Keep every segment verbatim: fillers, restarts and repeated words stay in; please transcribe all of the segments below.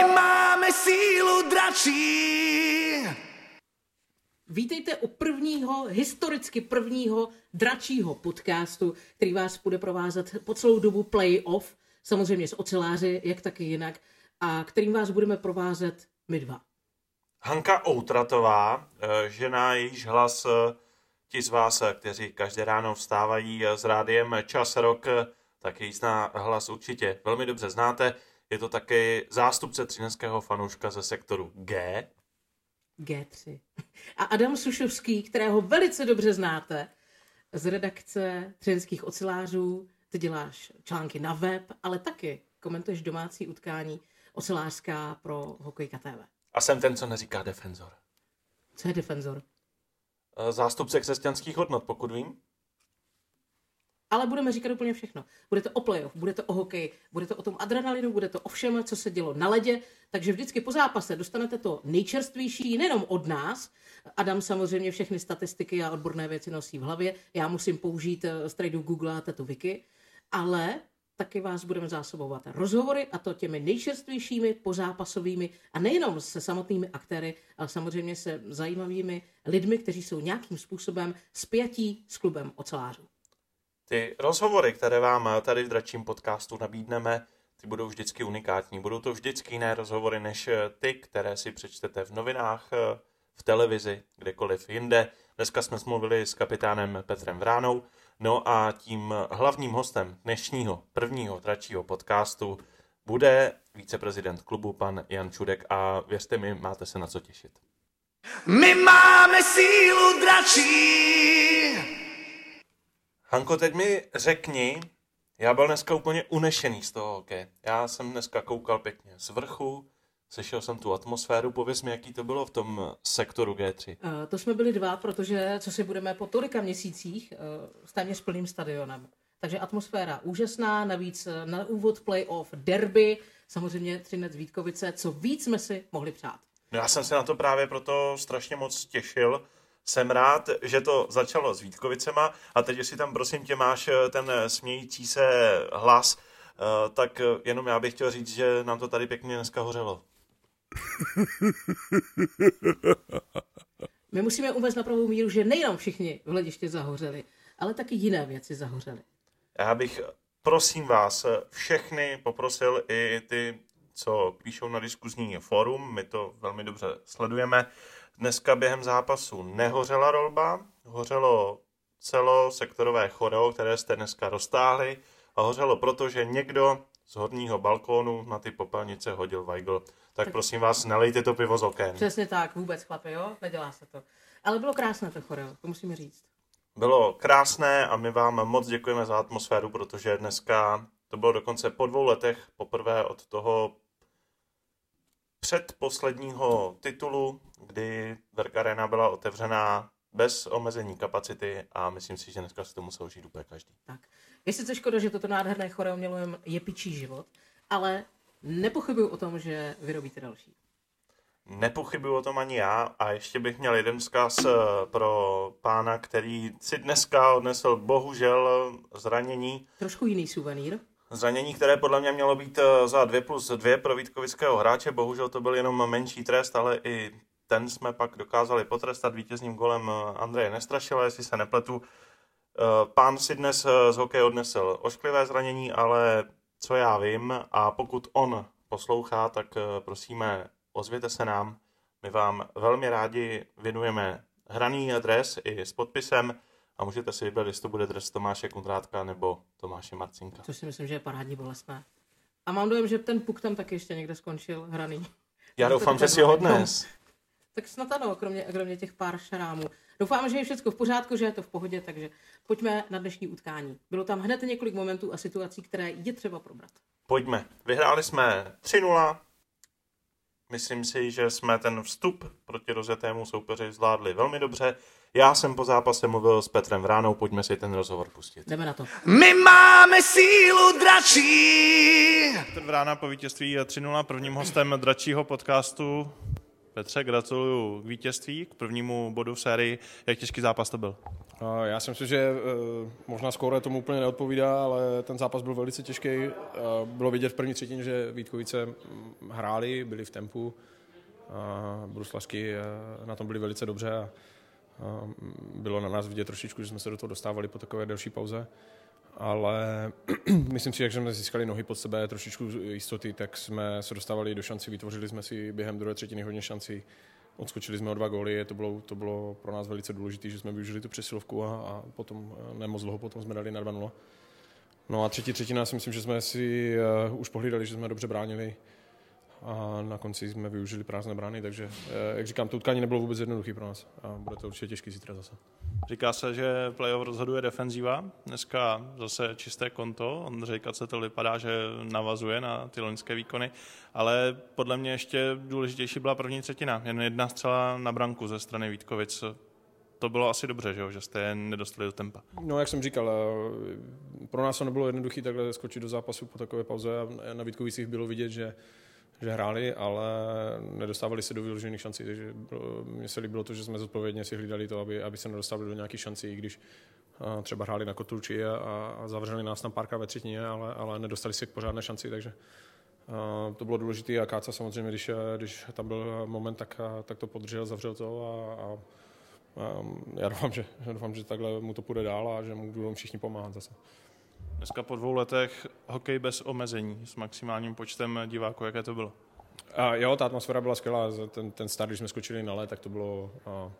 Nemáme sílu dračí. Vítejte u prvního, historicky prvního dračího podcastu, který vás bude provázat po celou dobu playoff, samozřejmě s oceláři, jak taky jinak, a kterým vás budeme provázet my dva. Hanka Outratová, žena, jejíž hlas ti z vás, kteří každé ráno vstávají s rádiem Čas Rok, tak její zná hlas určitě velmi dobře znáte. Je to taky zástupce třineckého fanouška ze sektoru G. G tři. A Adam Sušovský, kterého velice dobře znáte z redakce Třineckých ocelářů. Ty děláš články na web, ale taky komentuješ domácí utkání ocelářská pro Hokejka T V. A jsem ten, co neříká defenzor. Co je defenzor? Zástupce křesťanských hodnot, pokud vím. Ale budeme říkat úplně všechno. Bude to o playoff, bude to o hokeji, bude to o tom adrenalinu, bude to o všem, co se dělo na ledě. Takže vždycky po zápase dostanete to nejčerstvější nejenom od nás. Adam samozřejmě všechny statistiky a odborné věci nosí v hlavě. Já musím použít z tradu Google a této wiki. Ale taky vás budeme zásobovat rozhovory, a to těmi nejčerstvějšími pozápasovými a nejenom se samotnými aktéry, ale samozřejmě se zajímavými lidmi, kteří jsou nějakým způsobem spjatí s klubem ocelářů. Ty rozhovory, které vám tady v Dračím podcastu nabídneme, ty budou vždycky unikátní. Budou to vždycky jiné rozhovory než ty, které si přečtete v novinách, v televizi, kdekoliv jinde. Dneska jsme mluvili s kapitánem Petrem Vránou. No a tím hlavním hostem dnešního prvního Dračího podcastu bude viceprezident klubu pan Jan Czudek. A věřte mi, máte se na co těšit. My máme sílu dračí! Hanko, teď mi řekni, já byl dneska úplně unešený z toho hokeje. Já jsem dneska koukal pěkně z vrchu, slyšel jsem tu atmosféru, pověz mi, jaký to bylo v tom sektoru G tři. Uh, to jsme byli dva, protože co si budeme po tolika měsících uh, s téměř plným stadionem. Takže atmosféra úžasná, navíc na úvod playoff derby, samozřejmě Třinec Vítkovice, co víc jsme si mohli přát. No, já jsem se na to právě proto strašně moc těšil. Jsem rád, že to začalo s Vítkovicema a teď, jestli tam prosím tě máš ten smějící se hlas, tak jenom já bych chtěl říct, že nám to tady pěkně dneska hořelo. My musíme uvést na pravou míru, že nejenom všichni v hlediště zahořeli, ale taky jiné věci zahořely. Já bych, prosím vás, všechny poprosil, i ty, co píšou na diskuzní fórum, my to velmi dobře sledujeme. Dneska během zápasu nehořela rolba, hořelo celosektorové choreo, které jste dneska roztáhli, a hořelo proto, že někdo z horního balkónu na ty popelnice hodil vajgl. Tak, tak prosím vás, nelejte to pivo z oken. Přesně tak, vůbec chlapi, jo? Nedělá se to. Ale bylo krásné to choreo, to musíme říct. Bylo krásné a my vám moc děkujeme za atmosféru, protože dneska to bylo dokonce po dvou letech poprvé od toho předposledního titulu, kdy Werk Arena byla otevřená bez omezení kapacity, a myslím si, že dneska se to musel žít úplně každý. Tak. Je sice škoda, že toto nádherné choreo mělo jen jepičí život, ale nepochybuju o tom, že vyrobíte další. Nepochybuju o tom ani já, a ještě bych měl jeden vzkaz pro pána, který si dneska odnesl bohužel zranění. Trošku jiný suvenýr. Zranění, které podle mě mělo být za dvě plus dvě pro vítkovického hráče, bohužel to byl jenom menší trest, ale i ten jsme pak dokázali potrestat vítězným golem Andreje Nestrašila, jestli se nepletu. Pán si dnes z hokeje odnesl ošklivé zranění, ale co já vím, a pokud on poslouchá, tak prosíme, ozvěte se nám. My vám velmi rádi věnujeme hraný dres i s podpisem. A můžete si vybrat, jestli to bude dres Tomáše Kundrátka nebo Tomáše Marcinka. Což si myslím, že je parádní bolestné. A mám dojem, že ten puk tam taky ještě někde skončil hraný. Já doufám, že si ho odnes. Tak snad ano, kromě, kromě těch pár šrámů. Doufám, že je všechno v pořádku, že je to v pohodě, takže pojďme na dnešní utkání. Bylo tam hned několik momentů a situací, které je třeba probrat. Pojďme. Vyhráli jsme tři nula. Myslím si, že jsme ten vstup proti rozjetému soupeři zvládli velmi dobře. Já jsem po zápase mluvil s Petrem Vránou, pojďme si ten rozhovor pustit. Jdeme na to. My máme sílu dračí! Petr Vrána po vítězství tři nula, prvním hostem dračího podcastu. Petře, gratuluju k vítězství, k prvnímu bodu v sérii. Jak těžký zápas to byl? Já si myslím, že možná skóre tomu úplně neodpovídá, ale ten zápas byl velice těžký. Bylo vidět v první třetině, že Vítkovice hráli, byli v tempu. Bruslařky na tom byli velice dobře a bylo na nás vidět trošičku, že jsme se do toho dostávali po takové delší pauze. Ale myslím si, že jak jsme získali nohy pod sebe, trošičku jistoty, tak jsme se dostávali do šancí, vytvořili jsme si během druhé třetiny hodně šancí, odskočili jsme o dva góly, to bylo, to bylo pro nás velice důležité, že jsme využili tu přesilovku a, a potom nemoc dlouho, potom jsme dali na dva nula. No a třetí třetina, si myslím, že jsme si uh, už pohlídali, že jsme dobře bránili a na konci jsme využili prázdné brány, takže, jak říkám, to utkání nebylo vůbec jednoduché pro nás a bude to určitě těžký zítra zase. Říká se, že playoff rozhoduje defenzíva, dneska zase čisté konto, Ondřej Kacetl vypadá, že navazuje na ty loňské výkony, ale podle mě ještě důležitější byla první třetina, jen jedna střela na branku ze strany Vítkovic. To bylo asi dobře, že, jo? Že jste je nedostali do tempa. No, jak jsem říkal, pro nás to nebylo jednoduché takhle skočit do zápasu po takové pauze a na Vítkovicích bylo vidět, že že hráli, ale nedostávali se do vyložených šancí, takže mně se líbilo to, že jsme zodpovědně si hlídali to, aby, aby se nedostávali do nějakých šancí, i když třeba hráli na kotluči a, a zavřeli nás tam párkrát ve třetině, ale, ale nedostali si k pořádné šanci, takže a, to bylo důležité a Káca samozřejmě, když, když tam byl moment, tak, a, tak to podržel, zavřel to a, a, a já doufám že, doufám, že takhle mu to půjde dál a že mu budou všichni pomáhat zase. Dneska po dvou letech hokej bez omezení s maximálním počtem diváků, jaké to bylo? A jo, ta atmosféra byla skvělá. Ten, ten start, když jsme skočili na led, tak to bylo, a,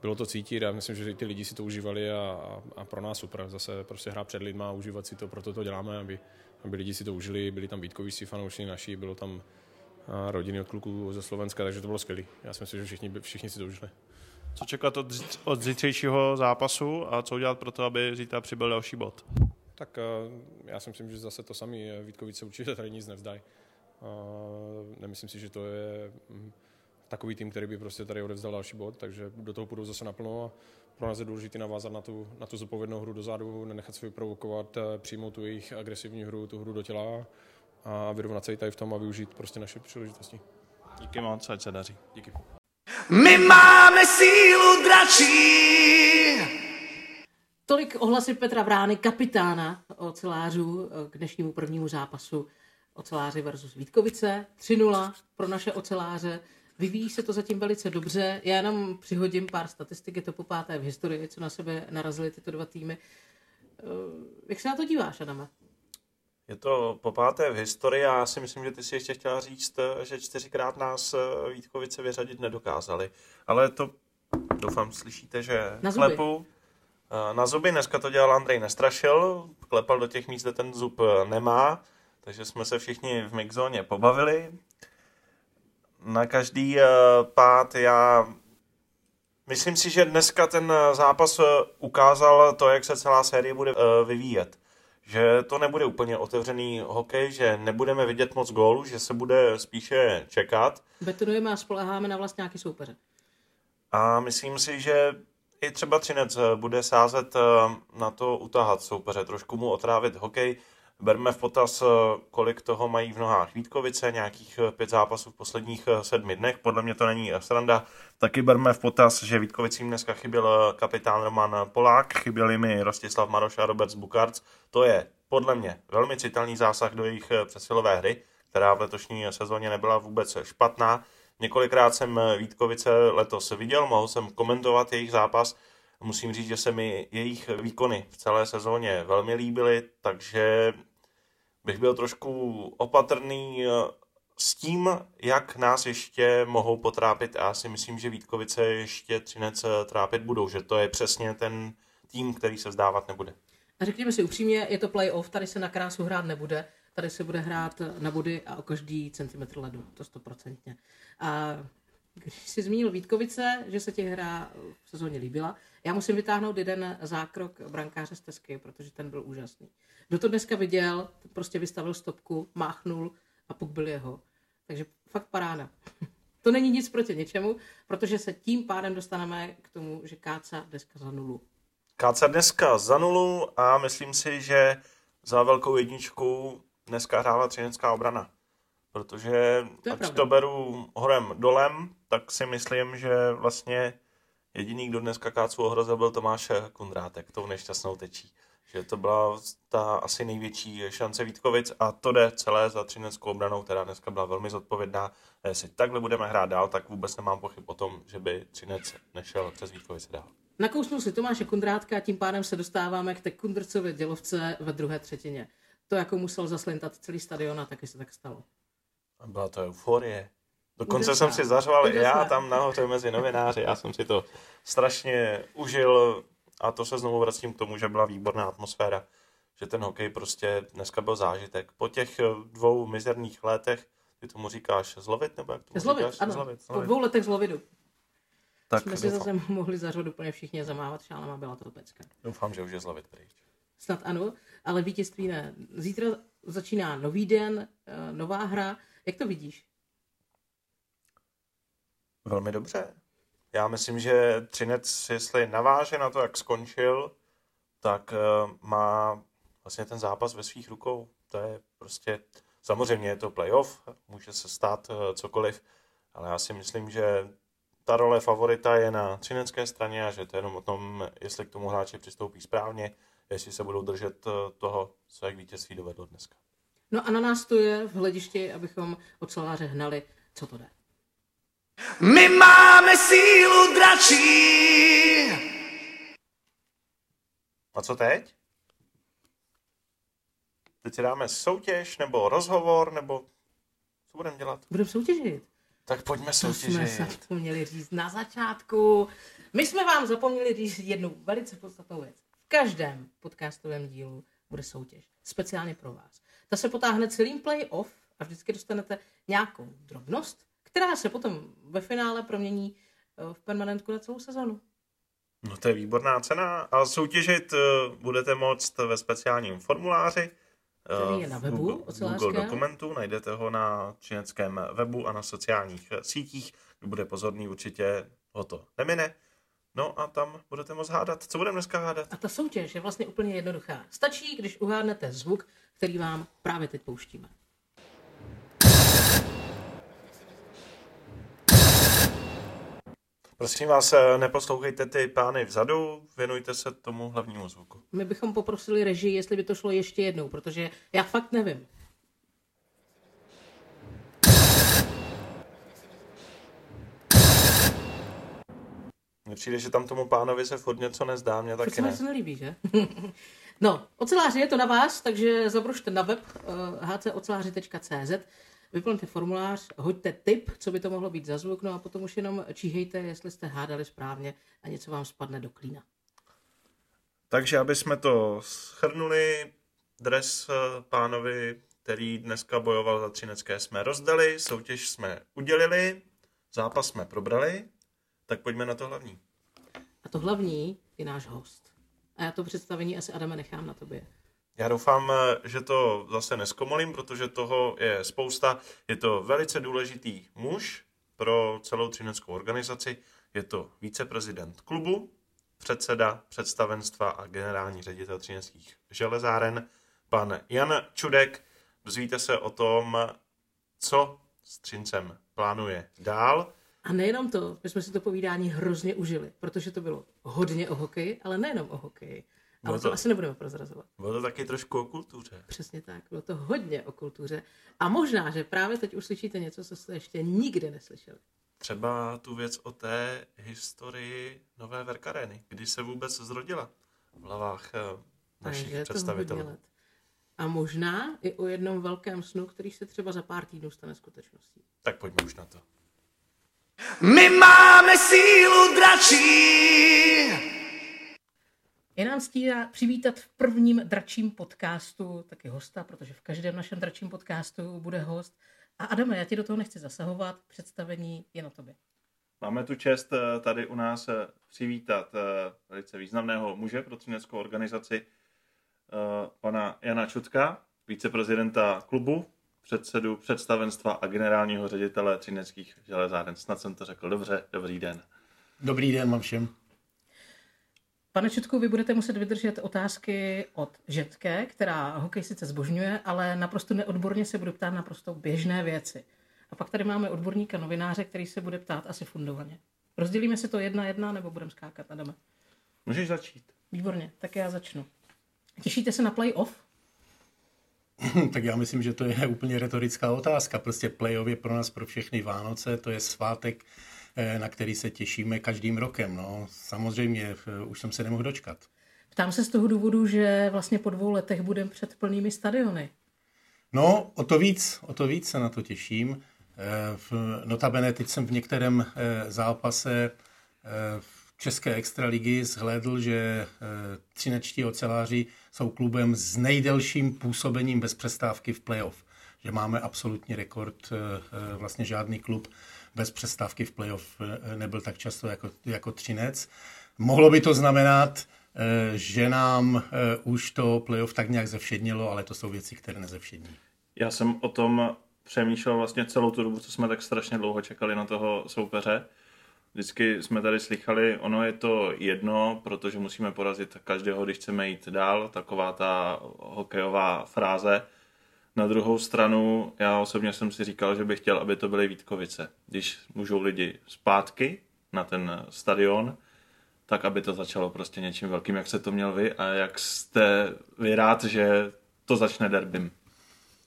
bylo to cítit a myslím, že ty lidi si to užívali a, a pro nás super. Zase prostě hrát před lidma a užívat si to, proto to děláme, aby, aby lidi si to užili. Byli tam Vítkovičtí fanoušci naši, bylo tam a, rodiny od kluků ze Slovenska, takže to bylo skvělé. Já si myslím, že všichni, všichni si to užili. Co čekat od, od zítřejšího zápasu a co udělat pro to, aby zítra přibyl další bod? Tak já si myslím, že zase to samý. Vítkovice určitě tady nic nevzdají. Nemyslím si, že to je takový tým, který by prostě tady odevzdal další bod, takže do toho půjdou zase naplno a pro nás je důležité navázat na tu, na tu zodpovědnou hru dozadu, nenechat se vyprovokovat, přijmout tu jejich agresivní hru, tu hru do těla a vyrovnat se i tady v tom a využít prostě naše příležitosti. Díky moc, ať se daří. Díky. My máme sílu dračí! Tolik ohlasy Petra Vrány, kapitána Ocelářů k dnešnímu prvnímu zápasu Oceláři versus Vítkovice. tři nula pro naše Oceláře. Vyvíjí se to zatím velice dobře. Já jenom přihodím pár statistik, je to po páté v historii, co na sebe narazily tyto dva týmy. Jak se na to díváš, Adame? Je to po páté v historii a já si myslím, že ty si ještě chtěla říct, že čtyřikrát nás Vítkovice vyřadit nedokázali. Ale to, doufám, slyšíte, že klepu. Na zuby dneska to dělal Andrej Nestrašil, klepal do těch míst, kde ten zub nemá, takže jsme se všichni v mixzóně pobavili. Na každý pád já myslím si, že dneska ten zápas ukázal to, jak se celá série bude vyvíjet. Že to nebude úplně otevřený hokej, že nebudeme vidět moc gólů, že se bude spíše čekat. Betonujeme a spoléháme na vlastňáky soupeře. A myslím si, že i třeba Třinec bude sázet na to utahat soupeře, trošku mu otrávit hokej. Berme v potaz, kolik toho mají v nohách Vítkovice, nějakých pět zápasů v posledních sedmi dnech. Podle mě to není sranda. Taky berme v potaz, že Vítkovicím dneska chyběl kapitán Roman Polák, chyběli mi Rostislav Maroš a Robert Bukarc. To je podle mě velmi citelný zásah do jejich přesilové hry, která v letošní sezóně nebyla vůbec špatná. Několikrát jsem Vítkovice letos viděl, mohl jsem komentovat jejich zápas. Musím říct, že se mi jejich výkony v celé sezóně velmi líbily, takže bych byl trošku opatrný s tím, jak nás ještě mohou potrápit. A já si myslím, že Vítkovice ještě Třinec trápit budou, že to je přesně ten tým, který se vzdávat nebude. A řekněme si upřímně, je to playoff, tady se na krásu hrát nebude. Tady se bude hrát na body a o každý centimetr ledu, to stoprocentně. A když jsi zmínil Vítkovice, že se ti hra v sezóně líbila, já musím vytáhnout jeden zákrok brankáře z Tesky, protože ten byl úžasný. Kdo to dneska viděl, prostě vystavil stopku, máchnul a puk byl jeho. Takže fakt paráda. To není nic proti ničemu, protože se tím pádem dostaneme k tomu, že Káca dneska za nulu. Káca dneska za nulu a myslím si, že za velkou jedničku dneska hrála třinecká obrana. Protože to ať pravda. To beru horem dolem, tak si myslím, že vlastně jediný, kdo dneska káců ohrozil, byl Tomáš Kundrátek, tou nešťastnou tečí. Že to byla ta asi největší šance Vítkovic a to jde celé za třineckou obranou, která dneska byla velmi zodpovědná. A jestli takhle budeme hrát dál, tak vůbec nemám pochyb o tom, že by Třinec nešel přes Vítkovice dál. Nakousnul si Tomáše Kundrátka a tím pádem se dostáváme k té Kundrcově dělovce ve druhé třetině. To jako musel zaslintat celý stadion a taky se tak stalo. A byla to euforie. Dokonce Udesná. Jsem si zařval Udesná. Já tam nahoře mezi novináři. Já jsem si to strašně užil a to se znovu vracím k tomu, že byla výborná atmosféra. Že ten hokej prostě dneska byl zážitek. Po těch dvou mizerných letech, ty tomu říkáš zlovit nebo jak tomu zlovit, říkáš? Ano. Zlovit, ano. Po dvou letech zlovidu. Tak jsme si zase mohli zařvat úplně všichni zamávat šálama, byla to pecka. Doufám, že už je zlavit pryč. Snad ano, ale vítězství ne. Zítra začíná nový den, nová hra. Jak to vidíš? Velmi dobře. Já myslím, že Třinec, jestli naváže na to, jak skončil, tak má vlastně ten zápas ve svých rukou. To je prostě, samozřejmě je to playoff, může se stát cokoliv, ale já si myslím, že ta role favorita je na třinecké straně a že to je jenom o tom, jestli k tomu hráči přistoupí správně, jestli se budou držet toho, co jak vítězství dovedlo dneska. No a na nás to je v hledišti, abychom oceláře hnali, co to jde. My máme sílu dračí! A co teď? Teď si dáme soutěž, nebo rozhovor, nebo co budeme dělat? Budeme soutěžit. Tak pojďme soutěžit. To jsme zapomněli říct na začátku. My jsme vám zapomněli říct jednu velice podstatnou věc. V každém podcastovém dílu bude soutěž. Speciálně pro vás. Ta se potáhne celým play-off a vždycky dostanete nějakou drobnost, která se potom ve finále promění v permanentku na celou sezonu. No to je výborná cena. A soutěžit budete moct ve speciálním formuláři, který je na webu ocelářském. Google dokumentu, najdete ho na třineckém webu a na sociálních sítích. Kdo bude pozorný, určitě ho to nemine. No a tam budete moc hádat. Co budeme dneska hádat? A ta soutěž je vlastně úplně jednoduchá. Stačí, když uhádnete zvuk, který vám právě teď pouštíme. Prosím vás, neposlouchejte ty pány vzadu, věnujte se tomu hlavnímu zvuku. My bychom poprosili režii, jestli by to šlo ještě jednou, protože já fakt nevím. Mně přijde, že tam tomu pánovi se furt něco nezdá, mě taky ne. To se mi to nelíbí, že? No, oceláři, je to na vás, takže zabrušte na web h c oceláři tečka c z. Vyplňte formulář, hoďte tip, co by to mohlo být za zvuk, no a potom už jenom číhejte, jestli jste hádali správně a něco vám spadne do klína. Takže, aby jsme to shrnuli, dres pánovi, který dneska bojoval za Třinecké, jsme rozdali, soutěž jsme udělili, zápas jsme probrali, tak pojďme na to hlavní. A to hlavní je náš host. A já to představení asi, Adame, nechám na tobě. Já doufám, že to zase neskomolím, protože toho je spousta. Je to velice důležitý muž pro celou třineckou organizaci. Je to viceprezident klubu, předseda představenstva a generální ředitel třineckých železáren, pan Jan Czudek. Dozvíte se o tom, co s Třincem plánuje dál. A nejenom to, my jsme si to povídání hrozně užili, protože to bylo hodně o hokeji, ale nejenom o hokeji. Ale to, to asi nebudeme prozrazovat. Bylo to taky trošku o kultuře. Přesně tak, bylo to hodně o kultuře. A možná, že právě teď uslyšíte něco, co jste ještě nikdy neslyšeli. Třeba tu věc o té historii nové Werk Areny, kdy se vůbec zrodila v hlavách našich a představitelů. A možná i o jednom velkém snu, který se třeba za pár týdnů stane skutečností. Tak pojďme už na to. My máme sílu dračí! Je nám stíhá přivítat v prvním dračím podcastu taky hosta, protože v každém našem dračím podcastu bude host. A Adame, já ti do toho nechci zasahovat, představení je na tobě. Máme tu čest tady u nás přivítat velice významného muže pro třineckou organizaci, pana Jana Czudka, viceprezidenta klubu, předsedu představenstva a generálního ředitele třineckých železáren. Snad jsem to řekl dobře, dobrý den. Dobrý den vám všem. Pane Čudku, vy budete muset vydržet otázky od Žetké, která hokej sice zbožňuje, ale naprosto neodborně se bude ptát naprosto běžné věci. A pak tady máme odborníka novináře, který se bude ptát asi fundovaně. Rozdělíme si to jedna jedna, nebo budeme skákat, Adame? Můžeš začít. Výborně, tak já začnu. Těšíte se na play-off? Tak já myslím, že to je úplně retorická otázka. Prostě play-off je pro nás pro všechny Vánoce, to je svátek, na který se těšíme každým rokem. No, samozřejmě, už jsem se nemohl dočkat. Ptám se z toho důvodu, že vlastně po dvou letech budeme před plnými stadiony. No, o to víc, o to víc se na to těším. Notabene, teď jsem v některém zápase v České extraligy zhlédl, že třinečtí oceláři jsou klubem s nejdelším působením bez přestávky v playoff. Že máme absolutní rekord, vlastně žádný klub bez přestávky v playoff nebyl tak často jako, jako Třinec. Mohlo by to znamenat, že nám už to playoff tak nějak zevšednilo, ale to jsou věci, které nezevšední. Já jsem o tom přemýšlel vlastně celou tu dobu, co jsme tak strašně dlouho čekali na toho soupeře. Vždycky jsme tady slychali, ono je to jedno, protože musíme porazit každého, když chceme jít dál, taková ta hokejová fráze. Na druhou stranu, já osobně jsem si říkal, že bych chtěl, aby to byly Vítkovice. Když můžou lidi zpátky na ten stadion, tak aby to začalo prostě něčím velkým, jak se to měl vy a jak jste vy rád, že to začne derbym.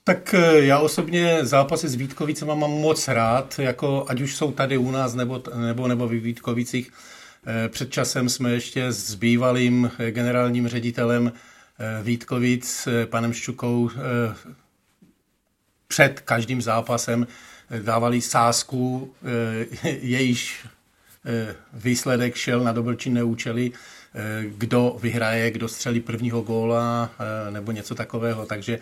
Tak já osobně zápasy s Vítkovicema mám moc rád, jako ať už jsou tady u nás nebo, nebo, nebo v Vítkovicích. Před časem jsme ještě s bývalým generálním ředitelem Vítkovic, panem Ščukou, před každým zápasem dávali sázku, jejíž výsledek šel na dobročinné účely, kdo vyhraje, kdo střelí prvního góla nebo něco takového. Takže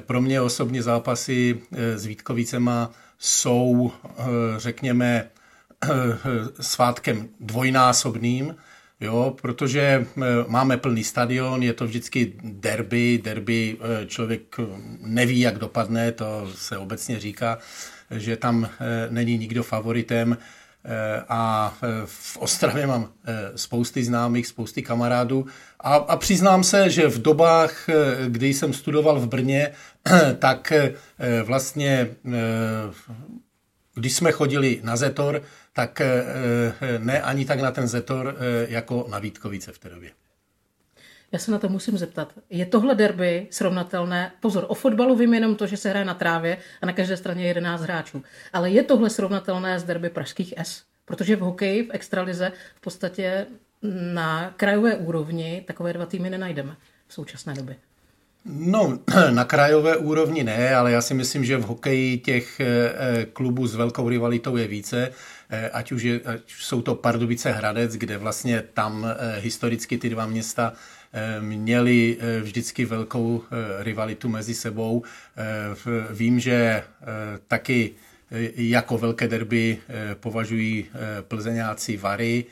pro mě osobně zápasy s Vítkovicema jsou, řekněme, svátkem dvojnásobným, jo, protože máme plný stadion, je to vždycky derby, derby člověk neví, jak dopadne, to se obecně říká, že tam není nikdo favoritem. A v Ostravě mám spousty známých, spousty kamarádů a, a přiznám se, že v dobách, kdy jsem studoval v Brně, tak vlastně, když jsme chodili na Zetor, tak ne ani tak na ten Zetor, jako na Vítkovice v té době. Já se na to musím zeptat. Je tohle derby srovnatelné? Pozor, o fotbalu vím jenom to, že se hraje na trávě a na každé straně je jedenáct hráčů. Ale je tohle srovnatelné s derby pražských S? Protože v hokeji, v extralize, v podstatě na krajové úrovni takové dva týmy nenajdeme v současné době. No, na krajové úrovni ne, ale já si myslím, že v hokeji těch klubů s velkou rivalitou je více, ať už, je, ať už jsou to Pardubice Hradec, kde vlastně tam historicky ty dva města měli vždycky velkou rivalitu mezi sebou. Vím, že taky jako velké derby považují plzeňáci Vary,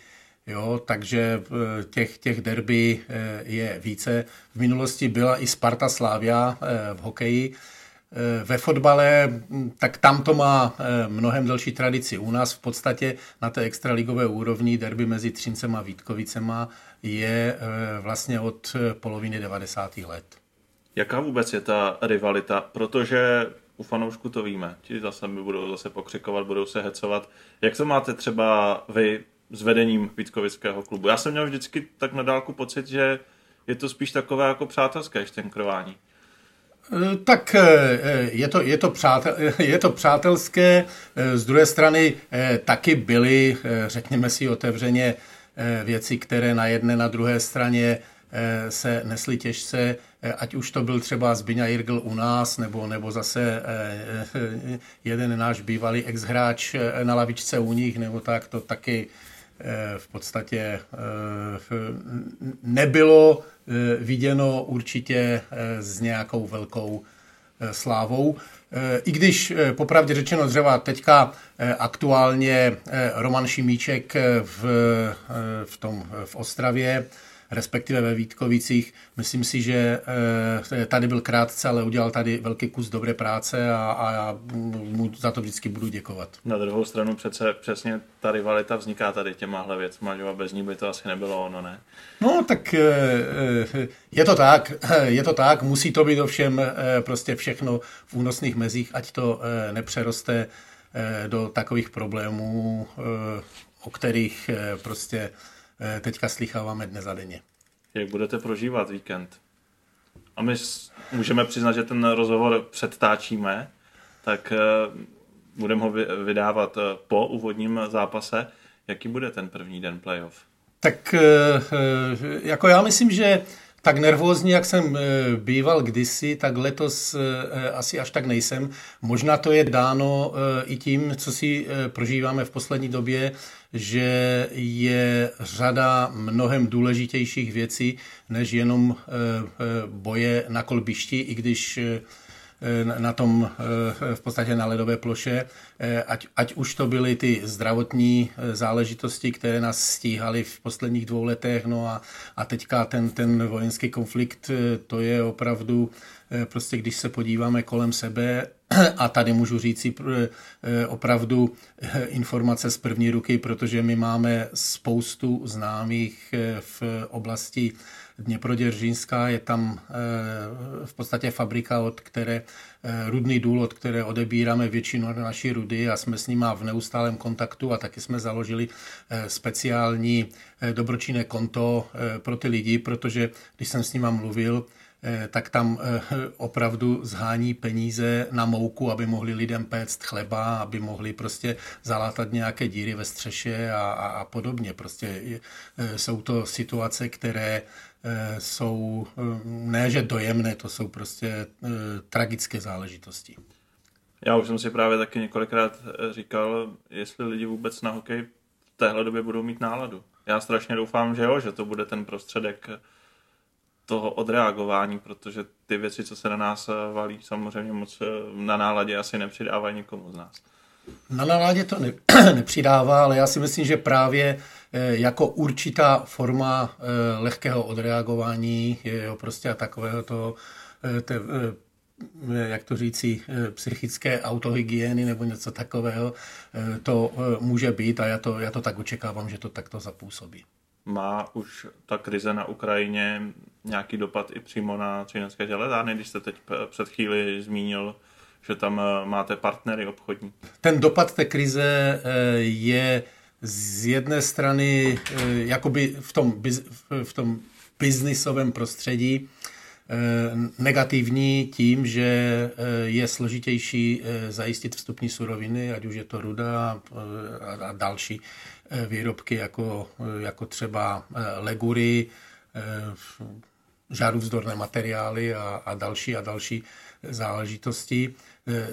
jo, takže těch, těch derby je více. V minulosti byla i Sparta Slavia v hokeji. Ve fotbale, tak tam to má mnohem delší tradici. U nás v podstatě na té extraligové úrovni derby mezi Třincem a Vítkovicema je vlastně od poloviny devadesátých let. Jaká vůbec je ta rivalita? Protože u fanoušku to víme. Ti zase budou zase pokřikovat, budou se hecovat. Jak to máte třeba vy s vedením Vítkovického klubu? Já jsem měl vždycky tak na dálku pocit, že je to spíš takové jako přátelské štenkrvání. Tak je to, je to, přátel, je to přátelské, z druhé strany taky byly, řekněme si otevřeně, věci, které na jedné, na druhé straně se nesly těžce, ať už to byl třeba Zbyňa Jirgl u nás, nebo, nebo zase jeden náš bývalý exhráč na lavičce u nich, nebo tak, to taky v podstatě nebylo viděno určitě s nějakou velkou slávou. I když popravdě řečeno dřeva teďka aktuálně Roman Šimíček v, v, tom, v Ostravě respektive ve Vítkovicích. Myslím si, že tady byl krátce, ale udělal tady velký kus dobré práce a, a já mu za to vždycky budu děkovat. Na druhou stranu přece přesně ta rivalita vzniká tady těmahle věcma, a bez ní by to asi nebylo ono, ne? No tak je to tak, je to tak, musí to být ovšem prostě všechno v únosných mezích, ať to nepřeroste do takových problémů, o kterých prostě teďka slycháváme dnes a denně. Jak budete prožívat víkend? A my můžeme přiznat, že ten rozhovor předtáčíme, tak budeme ho vydávat po úvodním zápase. Jaký bude ten první den playoff? Tak jako já myslím, že tak nervózní, jak jsem býval kdysi, tak letos asi až tak nejsem. Možná to je dáno i tím, co si prožíváme v poslední době, že je řada mnohem důležitějších věcí, než jenom boje na kolbišti, i když na tom v podstatě na ledové ploše, ať, ať už to byly ty zdravotní záležitosti, které nás stíhaly v posledních dvou letech, no a, a teďka ten, ten vojenský konflikt, to je opravdu, prostě když se podíváme kolem sebe, a tady můžu říct opravdu informace z první ruky, protože my máme spoustu známých v oblasti Dněproděržínska, je tam v podstatě fabrika, od které rudný důl, od které odebíráme většinu naší rudy a jsme s nima v neustálém kontaktu a taky jsme založili speciální dobročinné konto pro ty lidi, protože když jsem s nima mluvil, tak tam opravdu zhání peníze na mouku, aby mohli lidem péct chleba, aby mohli prostě zalátat nějaké díry ve střeše a, a, a podobně. Prostě jsou to situace, které jsou ne, že dojemné, to jsou prostě tragické záležitosti. Já už jsem si právě taky několikrát říkal, jestli lidi vůbec na hokej v téhle době budou mít náladu. Já strašně doufám, že jo, že to bude ten prostředek toho odreagování, protože ty věci, co se na nás valí, samozřejmě moc na náladě asi nepřidávají nikomu z nás. Na náladě to ne- nepřidává, ale já si myslím, že právě jako určitá forma lehkého odreagování je prostě takového toho, te, jak to říci, psychické autohygieny nebo něco takového, to může být a já to, já to tak očekávám, že to takto zapůsobí. Má už ta krize na Ukrajině nějaký dopad i přímo na Třinecké železárny, když jste teď před chvíli zmínil, že tam máte partnery obchodní? Ten dopad té krize je z jedné strany jakoby v tom, v tom biznisovém prostředí negativní tím, že je složitější zajistit vstupní suroviny, ať už je to ruda a další výrobky, jako, jako třeba legury, žárůvzdorné materiály a, a další a další záležitosti.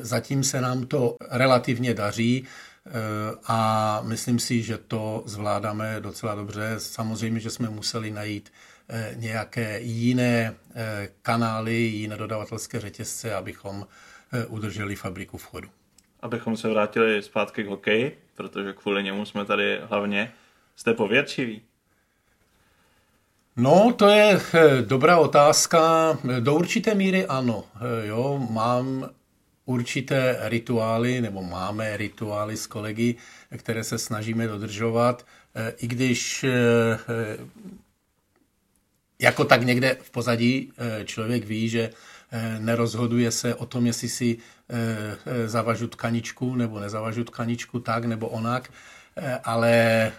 Zatím se nám to relativně daří a myslím si, že to zvládáme docela dobře. Samozřejmě, že jsme museli najít nějaké jiné kanály, jiné dodavatelské řetězce, abychom udrželi fabriku v chodu. Abychom se vrátili zpátky k hokeji, protože kvůli němu jsme tady hlavně. Jste pověrčiví? No, to je dobrá otázka. Do určité míry ano. Jo, mám určité rituály, nebo máme rituály s kolegy, které se snažíme dodržovat, i když jako tak někde v pozadí člověk ví, že nerozhoduje se o tom, jestli si zavažu tkaničku nebo nezavažu tkaničku tak nebo onak, ale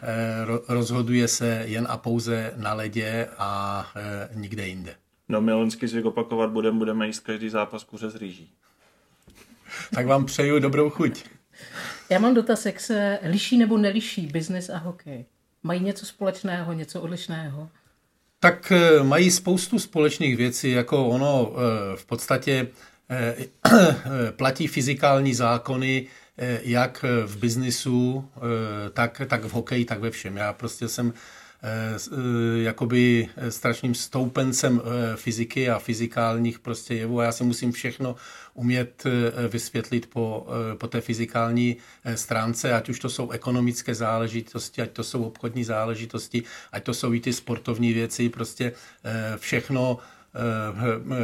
rozhoduje se jen a pouze na ledě a nikde jinde. No my loňský zvyk opakovat budeme, budeme jíst každý zápas kuře s rýží. Tak vám přeju dobrou chuť. Já mám dotaz, jak se liší nebo neliší biznis a hokej? Mají něco společného, něco odlišného? Tak mají spoustu společných věcí, jako ono v podstatě platí fyzikální zákony jak v biznisu, tak, tak v hokeji, tak ve všem. Já prostě jsem jakoby strašným stoupencem fyziky a fyzikálních prostě jevů a já si musím všechno umět vysvětlit po, po té fyzikální stránce, ať už to jsou ekonomické záležitosti, ať to jsou obchodní záležitosti, ať to jsou i ty sportovní věci, prostě všechno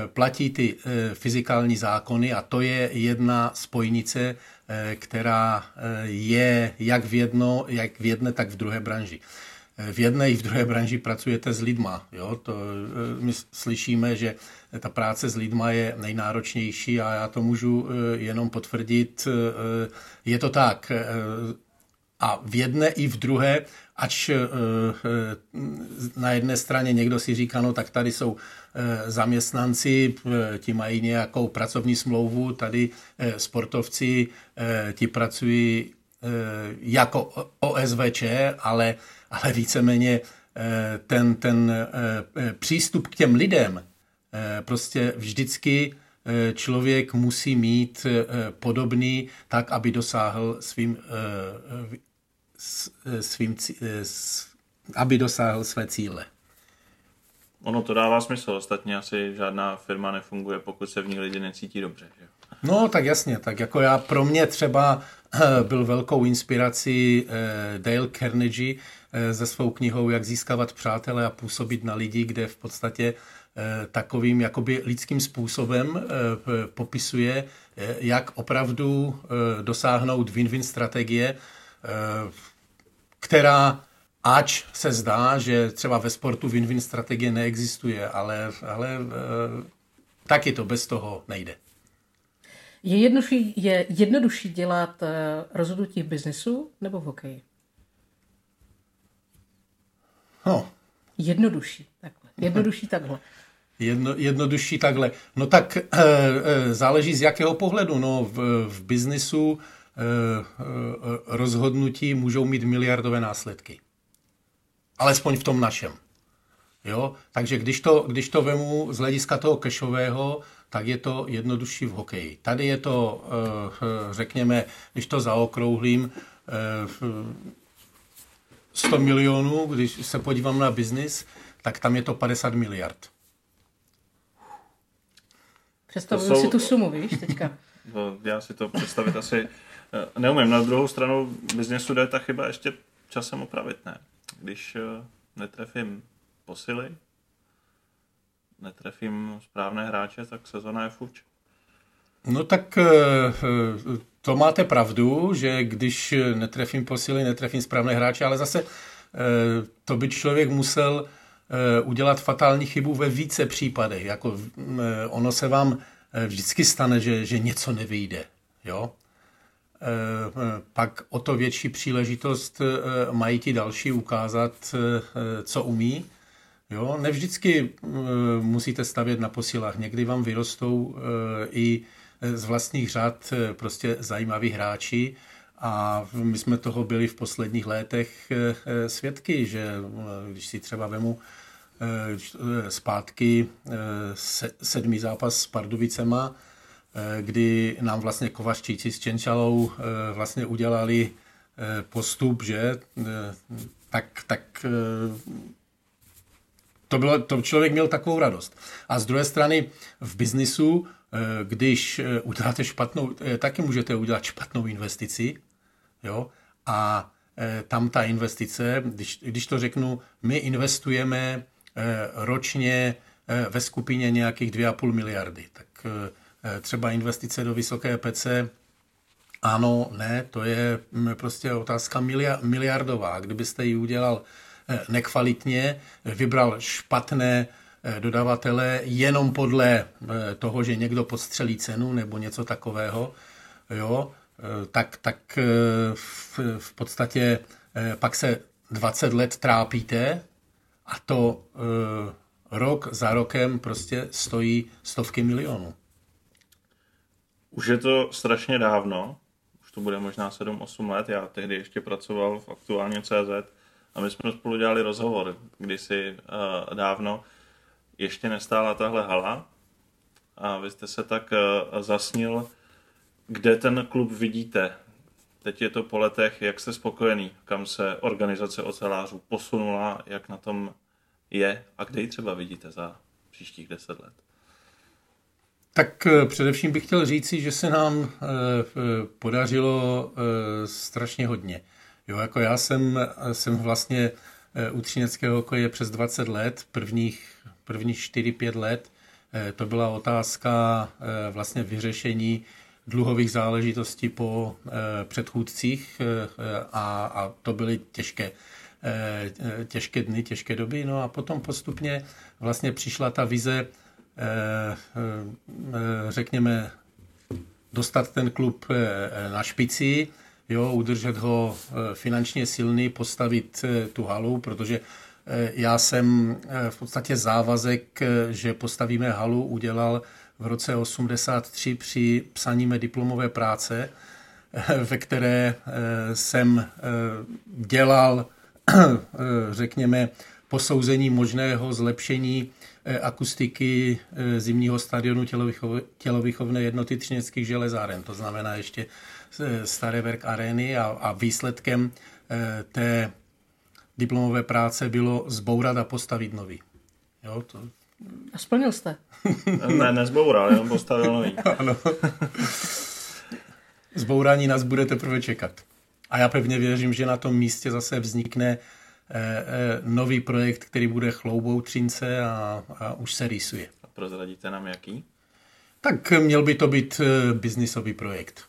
platí ty fyzikální zákony a to je jedna spojnice, která je jak v, jedno, jak v jedné, tak v druhé branži. V jedné i v druhé branži pracujete s lidma. Jo? To, my slyšíme, že ta práce s lidma je nejnáročnější a já to můžu jenom potvrdit. Je to tak. A v jedné i v druhé, ač na jedné straně někdo si říká, no tak tady jsou zaměstnanci, ti mají nějakou pracovní smlouvu, tady sportovci, ti pracují jako OSVČ, ale, ale víceméně ten, ten přístup k těm lidem, prostě vždycky člověk musí mít podobný tak, aby dosáhl svým, svým aby dosáhl své cíle. Ono to dává smysl, ostatně asi žádná firma nefunguje, pokud se v ní lidi necítí dobře, že? No tak jasně, tak jako já, pro mě třeba byl velkou inspirací Dale Carnegie se svou knihou Jak získávat přátele a působit na lidi, kde v podstatě takovým jakoby lidským způsobem popisuje, jak opravdu dosáhnout win-win strategie, která, ač se zdá, že třeba ve sportu win-win strategie neexistuje, ale, ale taky to bez toho nejde. Je jednodušší, je jednodušší dělat rozhodnutí v biznesu nebo v hokeji? No. Jednodušší takhle. Jednodušší takhle. Jedno, jednodušší takhle. No tak e, záleží z jakého pohledu. No, v, v biznesu e, rozhodnutí můžou mít miliardové následky. Alespoň v tom našem. Jo? Takže když to, když to vemu z hlediska toho cashového, tak je to jednodušší v hokeji. Tady je to, řekněme, když to zaokrouhlím, sto milionů, když se podívám na biznis, tak tam je to padesát miliard. Představuji jsou... si tu sumu, víš, teďka. Já si to představit asi neumím. Na druhou stranu biznesu jde ta chyba ještě časem opravit, ne? Když netrefím posily, netrefím správné hráče, tak sezona je fuč. No tak to máte pravdu, že když netrefím posily, netrefím správné hráče, ale zase to by člověk musel udělat fatální chybu ve více případech. Jako ono se vám vždycky stane, že, že něco nevyjde. Jo? Pak o to větší příležitost mají ti další ukázat, co umí. Jo, ne vždycky e, musíte stavět na posilách. Někdy vám vyrostou e, i z vlastních řad e, prostě zajímaví hráči a my jsme toho byli v posledních letech e, svědky, že e, když si třeba vemu e, zpátky e, se, sedmý zápas s Pardubicema, e, kdy nám vlastně Kovařčíci s Čenčalou e, vlastně udělali e, postup, že e, tak tak e, To, bylo, to člověk měl takovou radost. A z druhé strany v biznisu, když uděláte špatnou, taky můžete udělat špatnou investici. Jo? A tam ta investice, když, když to řeknu, my investujeme ročně ve skupině nějakých dvě a půl miliardy. Tak třeba investice do Vysoké Pece, ano, ne, to je prostě otázka miliardová. Kdybyste ji udělal nekvalitně, vybral špatné dodavatele jenom podle toho, že někdo podstřelí cenu nebo něco takového, jo, tak, tak v, v podstatě pak se dvacet let trápíte a to rok za rokem prostě stojí stovky milionů. Už je to strašně dávno, už to bude možná sedm osm let, já tehdy ještě pracoval v aktuálně C Z, a my jsme spolu dělali rozhovor, kdysi uh, dávno ještě nestála tahle hala a vy jste se tak uh, zasnil, kde ten klub vidíte Teď je to po letech, jak jste spokojený, kam se organizace ocelářů posunula, jak na tom je a kde ji třeba vidíte za příštích deset let? Tak především bych chtěl říci, že se nám podařilo strašně hodně. Jo, jako já jsem, jsem vlastně u třineckého hokeje přes dvacet let, prvních, prvních čtyři pět let, to byla otázka vlastně vyřešení dluhových záležitostí po předchůdcích a, a to byly těžké, těžké dny, těžké doby. No a potom postupně vlastně přišla ta vize, řekněme, dostat ten klub na špici, jo, udržet ho finančně silný, postavit tu halu, protože já jsem v podstatě závazek, že postavíme halu, udělal v roce osmdesát tři při psaní mé diplomové práce, ve které jsem dělal, řekněme, posouzení možného zlepšení akustiky zimního stadionu tělovýchovné jednoty Třineckých železáren, to znamená ještě staré Werk Areny, a, a výsledkem té diplomové práce bylo zbourat a postavit nový. Jo, to... A splnil jste? Ne, nezboural, jenom postavil nový. Ano. Zbourání nás bude teprve čekat. A já pevně věřím, že na tom místě zase vznikne nový projekt, který bude chloubou Třince a, a už se rýsuje. A prozradíte nám jaký? Tak měl by to být biznisový projekt.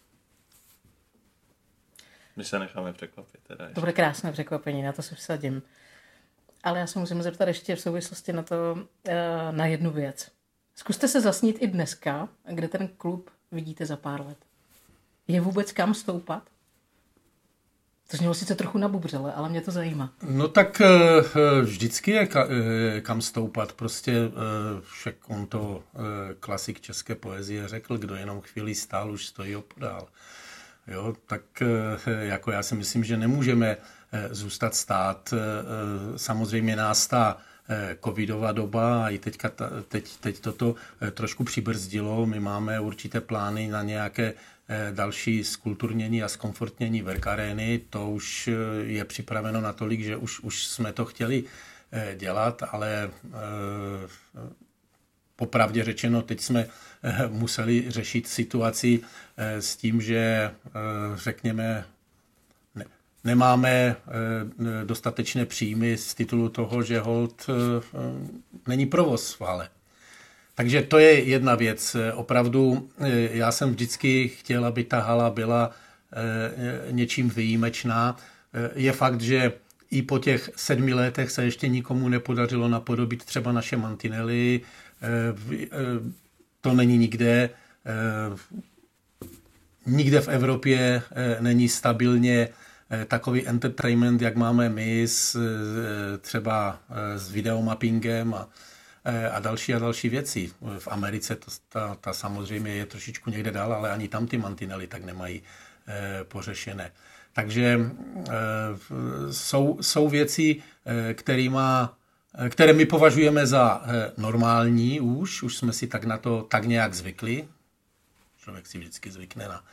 My se necháme překvapit. Teda to bude krásné překvapení, na to se vsadím. Ale já se musím zeptat ještě v souvislosti na to, na jednu věc. Zkuste se zasnít i dneska, kde ten klub vidíte za pár let. Je vůbec kam stoupat? To znělo sice trochu nabubřele, ale mě to zajímá. No tak vždycky je kam stoupat. Prostě však on to klasik české poezie řekl, kdo jenom chvíli stál, už stojí opodál. Jo, tak jako já si myslím, že nemůžeme zůstat stát. Samozřejmě nás ta covidová doba a i teďka, teď, teď toto trošku přibrzdilo. My máme určité plány na nějaké další zkulturnění a zkomfortnění Werk Areny. To už je připraveno natolik, že už, už jsme to chtěli dělat, ale popravdě řečeno, teď jsme museli řešit situaci s tím, že řekněme, ne, nemáme dostatečné příjmy z titulu toho, že holt není provoz v hale. Takže to je jedna věc. Opravdu já jsem vždycky chtěl, aby ta hala byla něčím výjimečná. Je fakt, že i po těch sedmi letech se ještě nikomu nepodařilo napodobit třeba naše mantinely. To není nikde. Nikde v Evropě není stabilně takový entertainment, jak máme my, s, třeba s videomappingem a a další a další věci. V Americe to, ta, ta samozřejmě je trošičku někde dál, ale ani tam ty mantinely tak nemají e, pořešené. Takže e, jsou, jsou věci, e, který má, které my považujeme za e, normální už, už jsme si tak na to tak nějak zvykli. Člověk si vždycky zvykne na,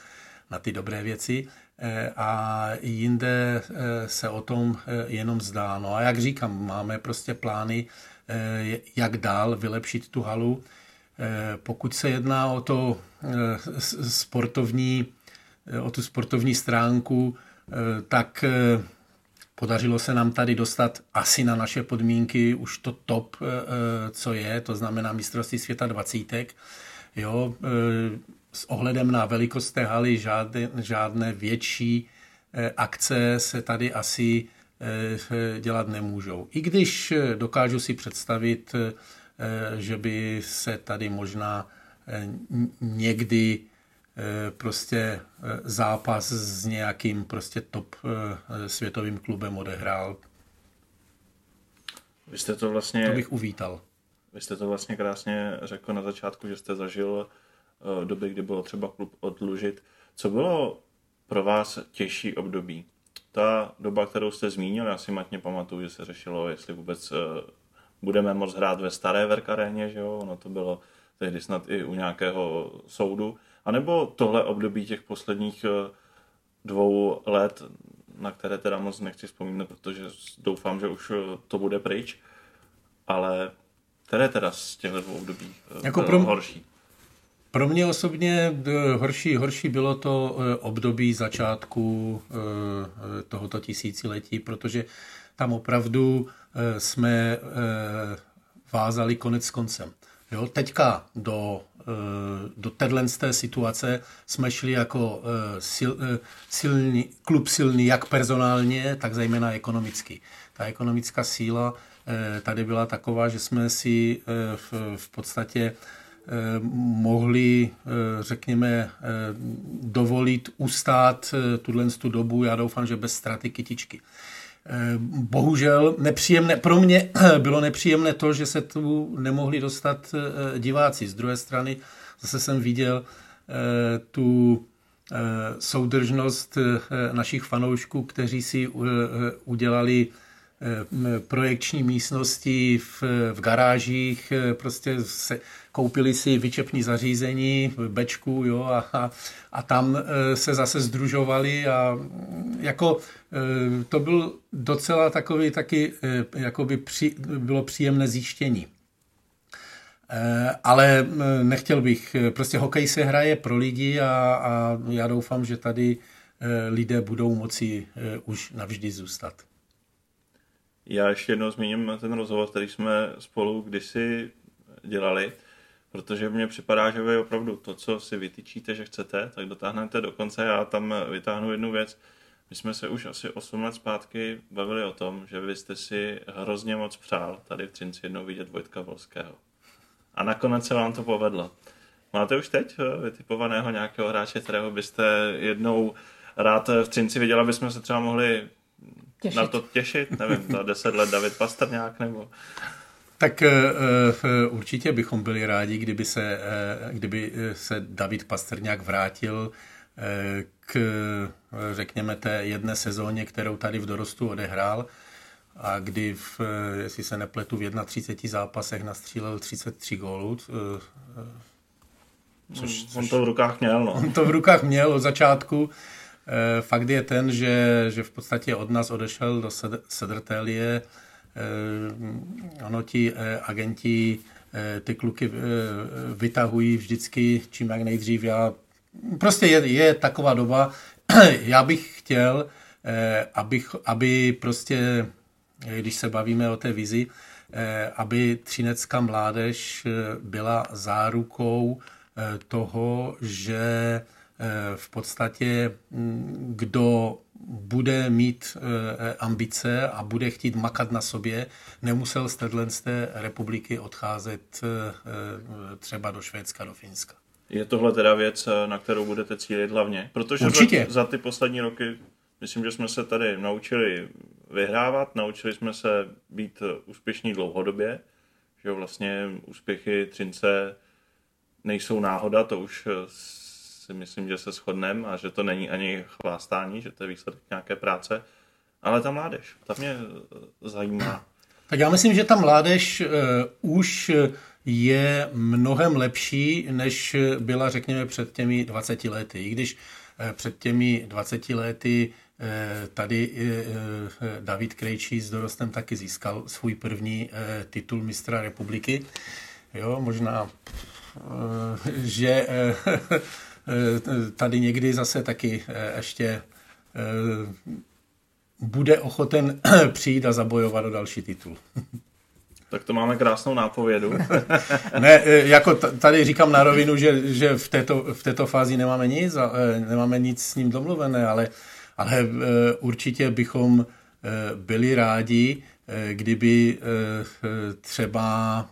na ty dobré věci e, a jinde e, se o tom e, jenom zdá. No a jak říkám, máme prostě plány, jak dál vylepšit tu halu. Pokud se jedná o to sportovní, o tu sportovní stránku, tak podařilo se nám tady dostat asi na naše podmínky už to top, co je, to znamená mistrovství světa dvacítek. Jo, s ohledem na velikost té haly žádné, žádné větší akce se tady asi dělat nemůžou. I když dokážu si představit, že by se tady možná někdy prostě zápas s nějakým prostě top světovým klubem odehrál. Vy jste to vlastně... To bych uvítal. Vy jste to vlastně krásně řekl na začátku, že jste zažil doby, kdy bylo třeba klub odlužit. Co bylo pro vás těžší období? Ta doba, kterou jste zmínil, já si matně pamatuju, že se řešilo, jestli vůbec uh, budeme moct hrát ve staré Werk Aréně, že jo, ono to bylo tehdy snad i u nějakého soudu, anebo tohle období těch posledních uh, dvou let, na které teda moc nechci vzpomínat, protože doufám, že už to bude pryč, ale které teda z těchto dvou období jako pro, horší? Pro mě osobně horší, horší bylo to období začátku tohoto tisíciletí, protože tam opravdu jsme vázali konec s koncem. Jo, teďka do, do téhle z té situace jsme šli jako sil, silný, klub silný jak personálně, tak zejména ekonomicky. Ta ekonomická síla tady byla taková, že jsme si v, v podstatě mohli, řekněme, dovolit ustát tuhle tu dobu, já doufám, že bez ztráty kytičky. Bohužel nepříjemné, pro mě bylo nepříjemné to, že se tu nemohli dostat diváci. Z druhé strany zase jsem viděl tu soudržnost našich fanoušků, kteří si udělali projekční místnosti v, v garážích, prostě se, koupili si vyčepní zařízení, bečku, jo, a, a tam se zase sdružovali a jako to byl docela takový taky, jakoby při, bylo příjemné zjištění. Ale nechtěl bych, prostě hokej se hraje pro lidi a, a já doufám, že tady lidé budou moci už navždy zůstat. Já ještě jednou zmíním ten rozhovor, který jsme spolu kdysi dělali, protože mně připadá, že vy opravdu to, co si vytyčíte, že chcete, tak dotáhnete do konce. Já tam vytáhnu jednu věc. My jsme se už asi osm let zpátky bavili o tom, že vy jste si hrozně moc přál tady v Třinci jednou vidět Vojtka Volského. A nakonec se vám to povedlo. Máte už teď vytipovaného nějakého hráče, kterého byste jednou rád v Třinci viděla, bychom se třeba mohli těšit. Na to těšit, nevím, za deset let David Pasterňák nebo... Tak určitě bychom byli rádi, kdyby se, kdyby se David Pasterňák vrátil k, řekněme, té jedné sezóně, kterou tady v dorostu odehrál a kdy, v, jestli se nepletu, v třiceti jedna zápasech nastřílel třicet tři gólů. Což, což, on to v rukách měl, no. On to v rukách měl od začátku. Fakt je ten, že, že v podstatě od nás odešel do Södertälje. Ono ti agenti ty kluky vytahují vždycky čím jak nejdřív. Já, prostě je, je taková doba. Já bych chtěl, abych, aby prostě, když se bavíme o té vizi, aby třinecká mládež byla zárukou toho, že v podstatě kdo bude mít ambice a bude chtít makat na sobě, nemusel z téhle z té republiky odcházet třeba do Švédska, do Finska. Je tohle teda věc, na kterou budete cílit hlavně? Protože určitě. Za, za ty poslední roky myslím, že jsme se tady naučili vyhrávat, naučili jsme se být úspěšní dlouhodobě, že vlastně úspěchy Třince nejsou náhoda, to už myslím, že se shodneme a že to není ani chvástání, že to je výsledek nějaké práce, ale ta mládež, ta mě zajímá. Tak já myslím, že ta mládež už je mnohem lepší, než byla, řekněme, před těmi dvaceti lety. I když před těmi dvaceti lety tady David Krejčí s dorostem taky získal svůj první titul mistra republiky. Jo, možná, že... tady někdy zase taky ještě bude ochoten přijít a zabojovat o další titul. Tak to máme krásnou nápovědu. Ne, jako tady říkám na rovinu, že, že v, této, v této fázi nemáme nic, nemáme nic s ním domluvené, ale, ale určitě bychom byli rádi, kdyby třeba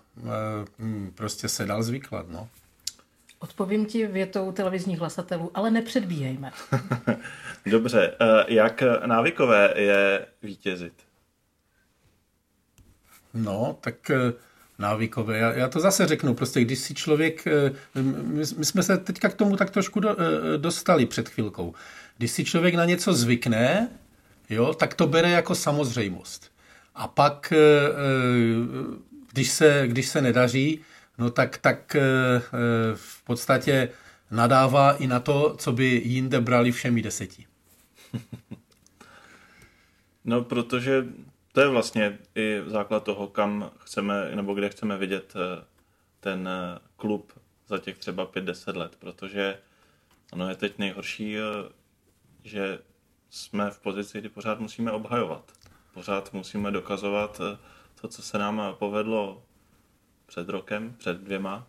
prostě se dal zvyklat, no. Odpovím ti větou televizních hlasatelů, ale nepředbíhejme. Dobře, jak návykové je vítězit? No, tak návykové, já, já to zase řeknu, prostě když si člověk, my, my jsme se teďka k tomu tak trošku do, dostali před chvilkou, když si člověk na něco zvykne, jo, tak to bere jako samozřejmost. A pak, když se, když se nedaří, no tak, tak v podstatě nadává i na to, co by jinde brali všemi deseti. No, protože to je vlastně i základ toho, kam chceme, nebo kde chceme vidět ten klub za těch třeba pět deset let, protože ano, je teď nejhorší, že jsme v pozici, kdy pořád musíme obhajovat. Pořád musíme dokazovat to, co se nám povedlo před rokem, před dvěma.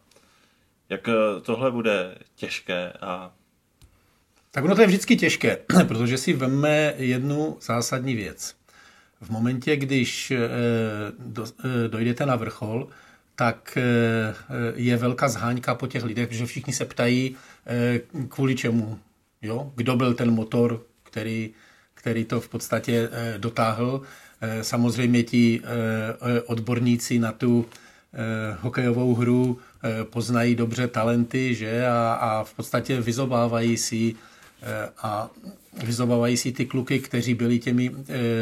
Jak tohle bude těžké a... Tak ono to je vždycky těžké, protože si veme jednu zásadní věc. V momentě, když dojdete na vrchol, tak je velká zháňka po těch lidech, protože všichni se ptají, kvůli čemu, jo? Kdo byl ten motor, který, který to v podstatě dotáhl. Samozřejmě ti odborníci na tu hokejovou hru poznají dobře talenty, že? A, a v podstatě vyzobávají si a vyzobávají si ty kluky, kteří byli těmi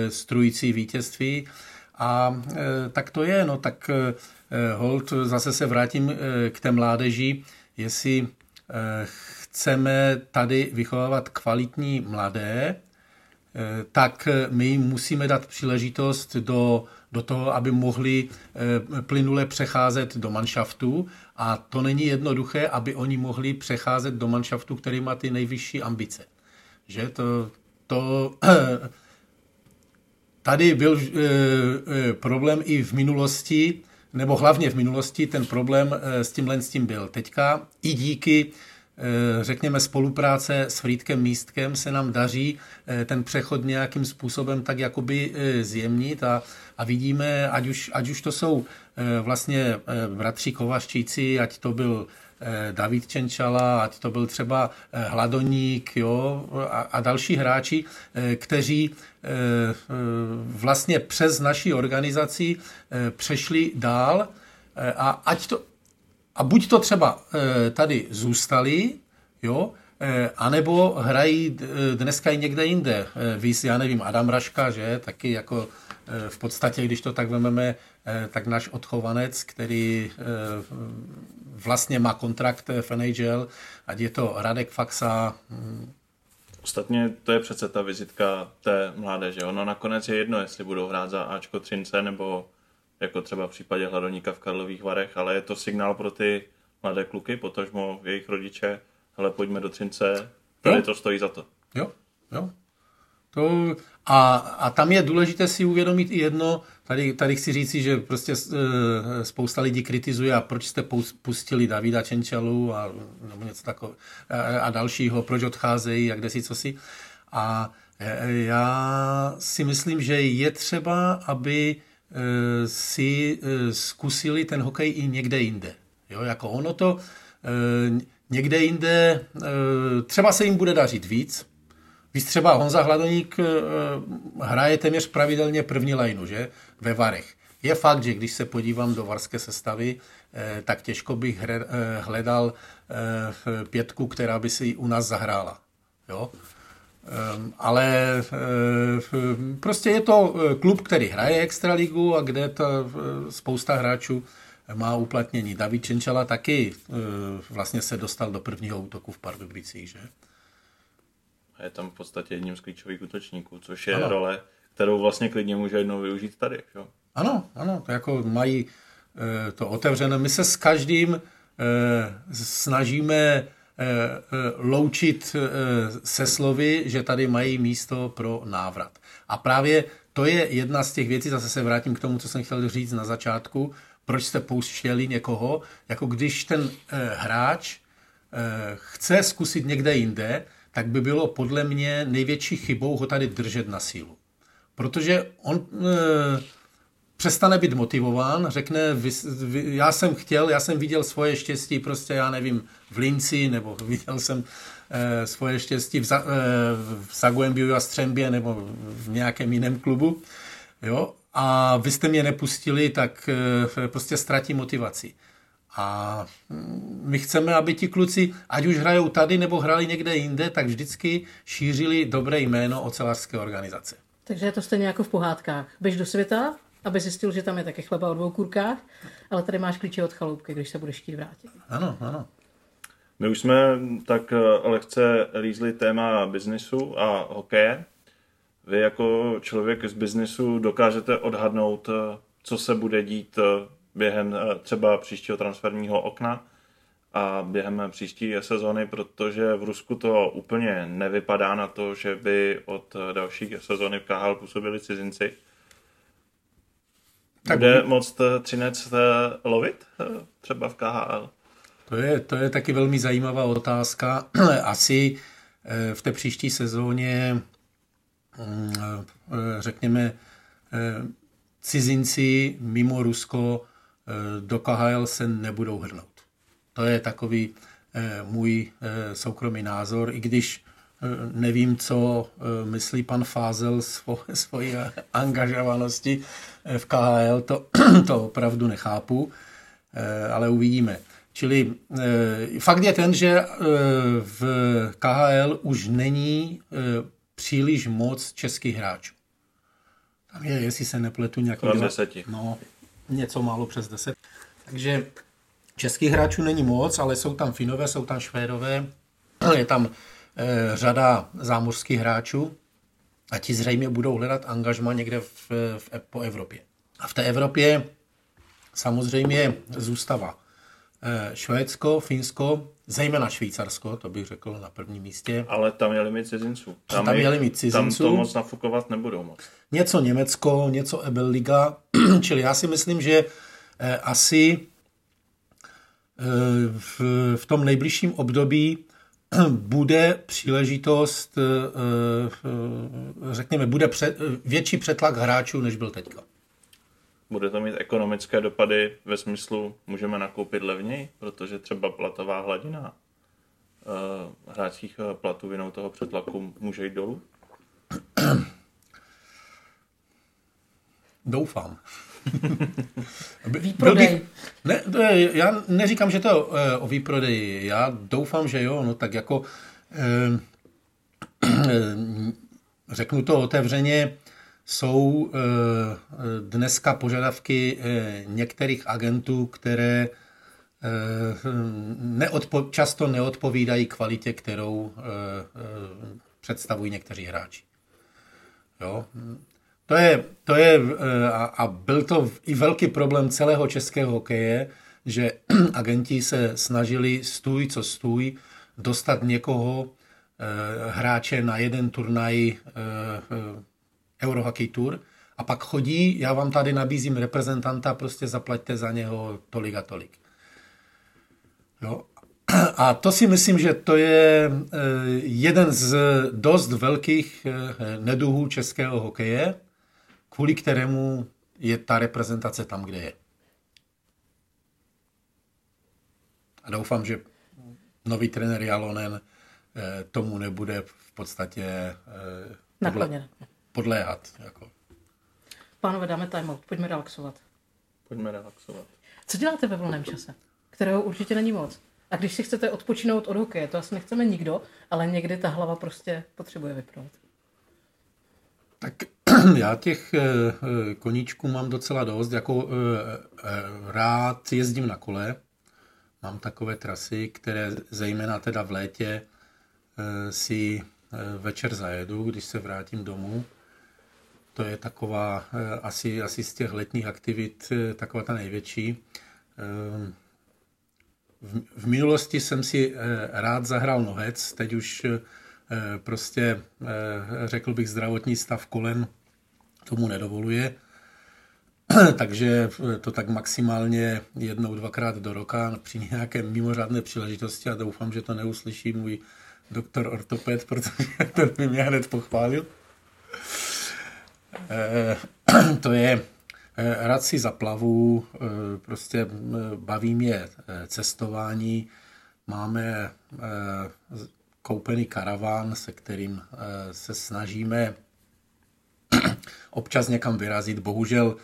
strující vítězství. A tak to je, no tak holt, zase se vrátím k té mládeži, jestli chceme tady vychovávat kvalitní mladé, tak my jim musíme dát příležitost do, do toho, aby mohli plynule přecházet do manšaftu, a to není jednoduché, aby oni mohli přecházet do manšaftu, který má ty nejvyšší ambice. Že to... to tady byl problém i v minulosti, nebo hlavně v minulosti ten problém s tímhle s tím byl. Teďka i díky, řekněme, spolupráce s Frýdkem Místkem se nám daří ten přechod nějakým způsobem tak jakoby zjemnit a, a vidíme, ať už, ať už to jsou vlastně bratři Kovařčíci, ať to byl David Čenčala, ať to byl třeba Hladoník, jo, a, a další hráči, kteří vlastně přes naši organizaci přešli dál a ať to a buď to třeba tady zůstali, jo, anebo hrají dneska i někde jinde. Víš, já nevím, Adam Raška, že, taky jako v podstatě, když to tak vememe, tak náš odchovanec, který vlastně má kontrakt v N H L, ať je to Radek Faksa. Ostatně to je přece ta vizitka té mládeže. Ono nakonec je jedno, jestli budou hrát za Ačko Třince, nebo jako třeba v případě Hladoníka v Karlových Varech, ale je to signál pro ty mladé kluky, potažmo jejich rodiče, hele, pojďme do Třince, tady to stojí za to. Jo, jo. To, a, a tam je důležité si uvědomit i jedno, tady, tady chci říci, že prostě spousta lidí kritizuje, a proč jste pustili Davida Čenčalu a, nebo něco takového, a, a dalšího, proč odcházejí a kde si, co si. A já si myslím, že je třeba, aby si zkusili ten hokej i někde jinde. Jo, jako ono to někde jinde, třeba se jim bude dařit víc. Víc třeba Honza Hladoník hraje téměř pravidelně první lajnu, že? Ve Varech. Je fakt, že když se podívám do varské sestavy, tak těžko bych hledal pětku, která by si u nás zahrála. Jo? Ale prostě je to klub, který hraje extraligu a kde ta spousta hráčů má uplatnění. David Čenčala taky vlastně se dostal do prvního útoku v Pardubicích, že? Je tam v podstatě jedním z klíčových útočníků, což je ano. Role, kterou vlastně klidně může jednou využít tady, jo? Ano, ano, jako mají to otevřené. My se s každým snažíme loučit se slovy, že tady mají místo pro návrat. A právě to je jedna z těch věcí, zase se vrátím k tomu, co jsem chtěl říct na začátku, proč jste pouštěli někoho, jako když ten hráč chce zkusit někde jinde, tak by bylo podle mě největší chybou ho tady držet na sílu. Protože on přestane být motivován, řekne, vy, vy, já jsem chtěl, já jsem viděl svoje štěstí, prostě já nevím, v Linci, nebo viděl jsem e, svoje štěstí v, e, v Saguembiu a Střembě, nebo v nějakém jiném klubu, jo, a vy jste mě nepustili, tak e, prostě ztratí motivaci. A my chceme, aby ti kluci, ať už hrajou tady, nebo hrali někde jinde, tak vždycky šířili dobré jméno ocelářské organizace. Takže je to stejně jako v pohádkách. Běž do světa, aby zjistil, že tam je také chleba o dvou kůrkách, ale tady máš klíče od chaloupky, když se budeš chtít vrátit. Ano, ano. My už jsme tak lehce lízli téma biznisu a hokeje, vy jako člověk z biznesu dokážete odhadnout, co se bude dít během třeba příštího transferního okna a během příští sezony, protože v Rusku to úplně nevypadá na to, že by od další sezony v K H L působili cizinci. Tak bude moct Třinec lovit třeba v K H L? To je, to je taky velmi zajímavá otázka. Asi v té příští sezóně, řekněme, cizinci mimo Rusko do K H L se nebudou hrnout. To je takový můj soukromý názor, i když nevím, co myslí pan Fázel svo, svojí angažovanosti v K H L, to, to opravdu nechápu, ale uvidíme. Čili fakt je ten, že v K H L už není příliš moc českých hráčů. Tam je, jestli se nepletu, nějakou no, něco málo přes deset. Takže českých hráčů není moc, ale jsou tam Finové, jsou tam Švédové, je tam řada zámořských hráčů a ti zřejmě budou hledat angažma někde v, v, po Evropě. A v té Evropě samozřejmě zůstává Švédsko, Finsko, zejména Švýcarsko, to bych řekl na prvním místě. Ale tam je limit cizinců. Tam, tam je limit cizinců. Tam to moc nafukovat nebudou moc. Něco Německo, něco Ebelliga, čili já si myslím, že asi v, v tom nejbližším období bude příležitost, řekněme, bude před, větší přetlak hráčů, než byl teďka. Bude to mít ekonomické dopady ve smyslu, můžeme nakoupit levněji, protože třeba platová hladina hráčských platů vinou toho přetlaku může jít dolů? Doufám. Výprodej. Ne, já neříkám, že to je o výprodeji. Já doufám, že jo. No tak jako eh, řeknu to otevřeně, jsou eh, dneska požadavky eh, některých agentů, které eh, neodpo, často neodpovídají kvalitě, kterou eh, eh, představují někteří hráči. Jo. To je, to je a byl to i velký problém celého českého hokeje, že agenti se snažili stůj co stůj dostat někoho hráče na jeden turnaj Eurohockey Tour a pak chodí, já vám tady nabízím reprezentanta, prostě zaplaťte za něho tolik a tolik. Jo. A to si myslím, že to je jeden z dost velkých neduhů českého hokeje, kvůli kterému je ta reprezentace tam, kde je. A doufám, že nový trenér Jalonen tomu nebude v podstatě podle, podléhat. Jako. Pánové, dáme timeout, pojďme relaxovat. Pojďme relaxovat. Co děláte ve volném čase, kterého určitě není moc? A když si chcete odpočinout od hokeje, to asi nechceme nikdo, ale někdy ta hlava prostě potřebuje vypnout. Tak já těch koníčků mám docela dost, jako rád jezdím na kole. Mám takové trasy, které zejména teda v létě si večer zajedu, když se vrátím domů. To je taková asi, asi z těch letních aktivit taková ta největší. V minulosti jsem si rád zahrál nohec, teď už prostě, řekl bych, zdravotní stav kolen tomu nedovoluje, takže to tak maximálně jednou, dvakrát do roka při nějaké mimořádné příležitosti a doufám, že to neuslyší můj doktor ortoped, protože ten by mě hned pochválil. To je... Rád si zaplavu, prostě baví mě cestování. Máme koupený karaván, se kterým se snažíme občas někam vyrazit. Bohužel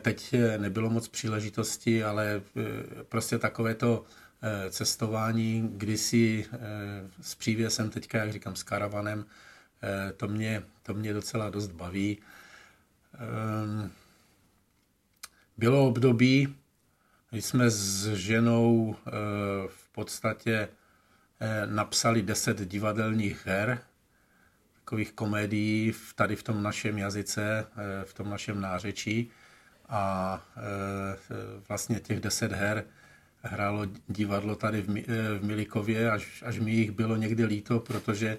teď nebylo moc příležitosti, ale prostě takovéto cestování, kdysi s přívěsem, teďka, jak říkám, s karavanem, to mě, to mě docela dost baví. Bylo období, kdy jsme s ženou v podstatě napsali deset divadelních her, takových komedií tady v tom našem jazyce, v tom našem nářečí. A vlastně těch deset her hrálo divadlo tady v Milikově, až, až mi jich bylo někdy líto, protože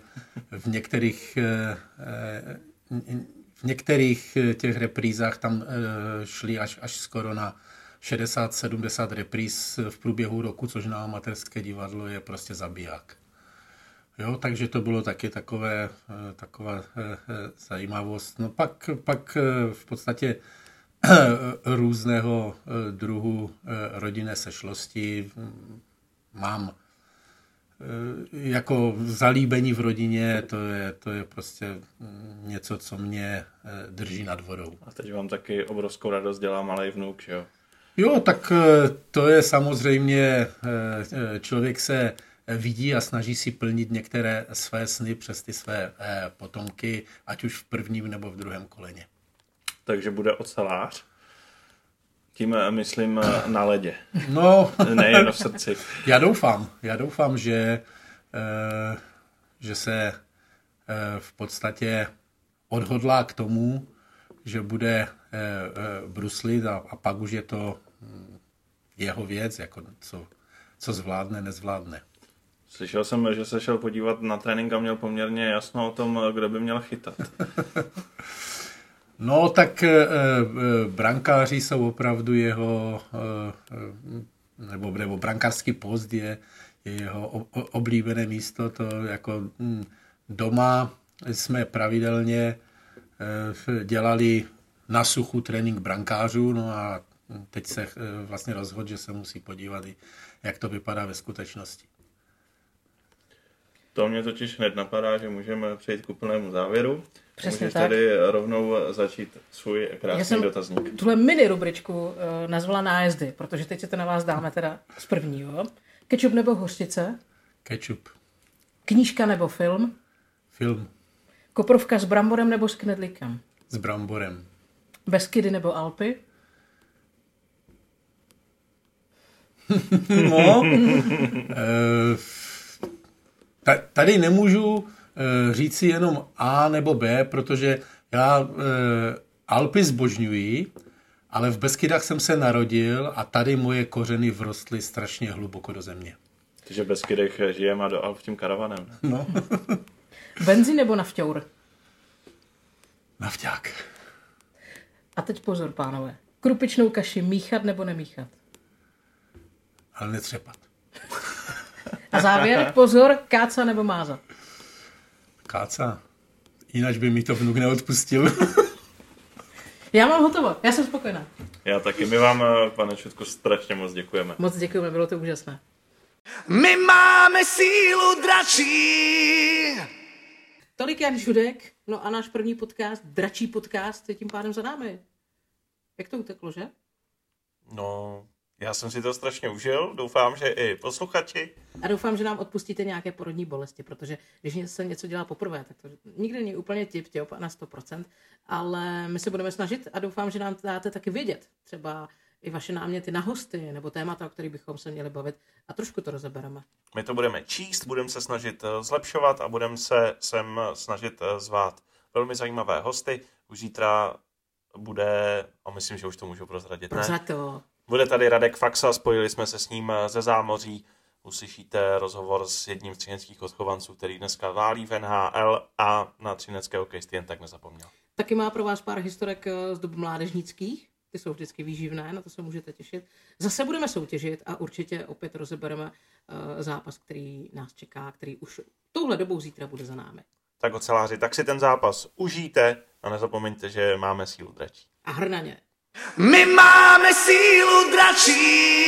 v některých, v některých těch reprízách tam šli až, až skoro na šedesát sedmdesát repríz v průběhu roku, což na amatérské divadlo je prostě zabiják. Jo, takže to bylo taky takové, taková zajímavost. No pak, pak v podstatě různého druhu rodinné sešlosti. Mám jako zalíbení v rodině, to je, to je prostě něco, co mě drží nad vodou. A teď vám taky obrovskou radost dělá malej vnuk, že jo? Jo, tak to je samozřejmě, člověk se vidí a snaží si plnit některé své sny přes ty své potomky, ať už v prvním nebo v druhém koleně. Takže bude ocelář. Tím myslím na ledě. No, nejen v srdci. Já doufám, já doufám, že, že se v podstatě odhodlá k tomu, že bude bruslit a, a pak už je to jeho věc, jako co, co zvládne, nezvládne. Slyšel jsem, že se šel podívat na trénink a měl poměrně jasno o tom, kdo by měl chytat. No, tak e, brankáři jsou opravdu jeho, e, nebo, nebo brankářský post je, je jeho o, o, oblíbené místo. To jako m, doma jsme pravidelně e, dělali na suchu trénink brankářů, no a teď se e, vlastně rozhodl, že se musí podívat, jak to vypadá ve skutečnosti. To mě totiž hned napadá, že můžeme přejít k úplnému závěru. Přesně. Můžeš tak. Tady rovnou začít svůj krásný dotazník. Já jsem tuhle mini rubričku nazvala nájezdy, protože teď se to na vás dáme teda z prvního. Kečup nebo hořčice? Kečup. Knížka nebo film? Film. Koprovka s bramborem nebo s knedlíkem? S bramborem. Beskydy nebo Alpy? No, tady nemůžu říct si jenom A nebo B, protože já e, Alpy zbožňuji, ale v Beskydách jsem se narodil a tady moje kořeny vrostly strašně hluboko do země. Takže v Beskydech žijeme a do Alp tím karavanem. No. Benzín nebo nafťour? Nafťák. A teď pozor, pánové. Krupičnou kaši míchat nebo nemíchat? Ale netřepat. A závěr, pozor, káca nebo mázat? Káca. Jinak by mi to vnuk neodpustil. Já mám hotovo. Já jsem spokojená. Já taky. My vám, pane Čudku, strašně moc děkujeme. Moc děkujeme, bylo to úžasné. My máme sílu dračí. Tolik Jan Czudek, no a náš první podcast, Dračí podcast, je tím pádem za námi. Jak to uteklo, že? No, já jsem si to strašně užil, doufám, že i posluchači. A doufám, že nám odpustíte nějaké porodní bolesti, protože když se něco dělá poprvé, tak to nikdy není úplně tip-top na sto procent, ale my se budeme snažit a doufám, že nám dáte taky vědět, třeba i vaše náměty na hosty nebo témata, o kterých bychom se měli bavit a trošku to rozebereme. My to budeme číst, budeme se snažit zlepšovat a budeme se sem snažit zvát velmi zajímavé hosty. Už zítra bude, a myslím, že už to můžu prozradit, ne? Prozrad to. Bude tady Radek Faksa, spojili jsme se s ním ze zámoří. Uslyšíte rozhovor s jedním z třineckých odchovanců, který dneska válí v N H L a na třinecké hokejisti jen tak nezapomněl. Taky má pro vás pár historek z dob mládežnických, ty jsou vždycky výživné, na to se můžete těšit. Zase budeme soutěžit a určitě opět rozebereme zápas, který nás čeká, který už touhle dobou zítra bude za námi. Tak oceláři, tak si ten zápas užijte a nezapomeňte, že máme sílu dračí. A hrnaně. My máme sílu dračí!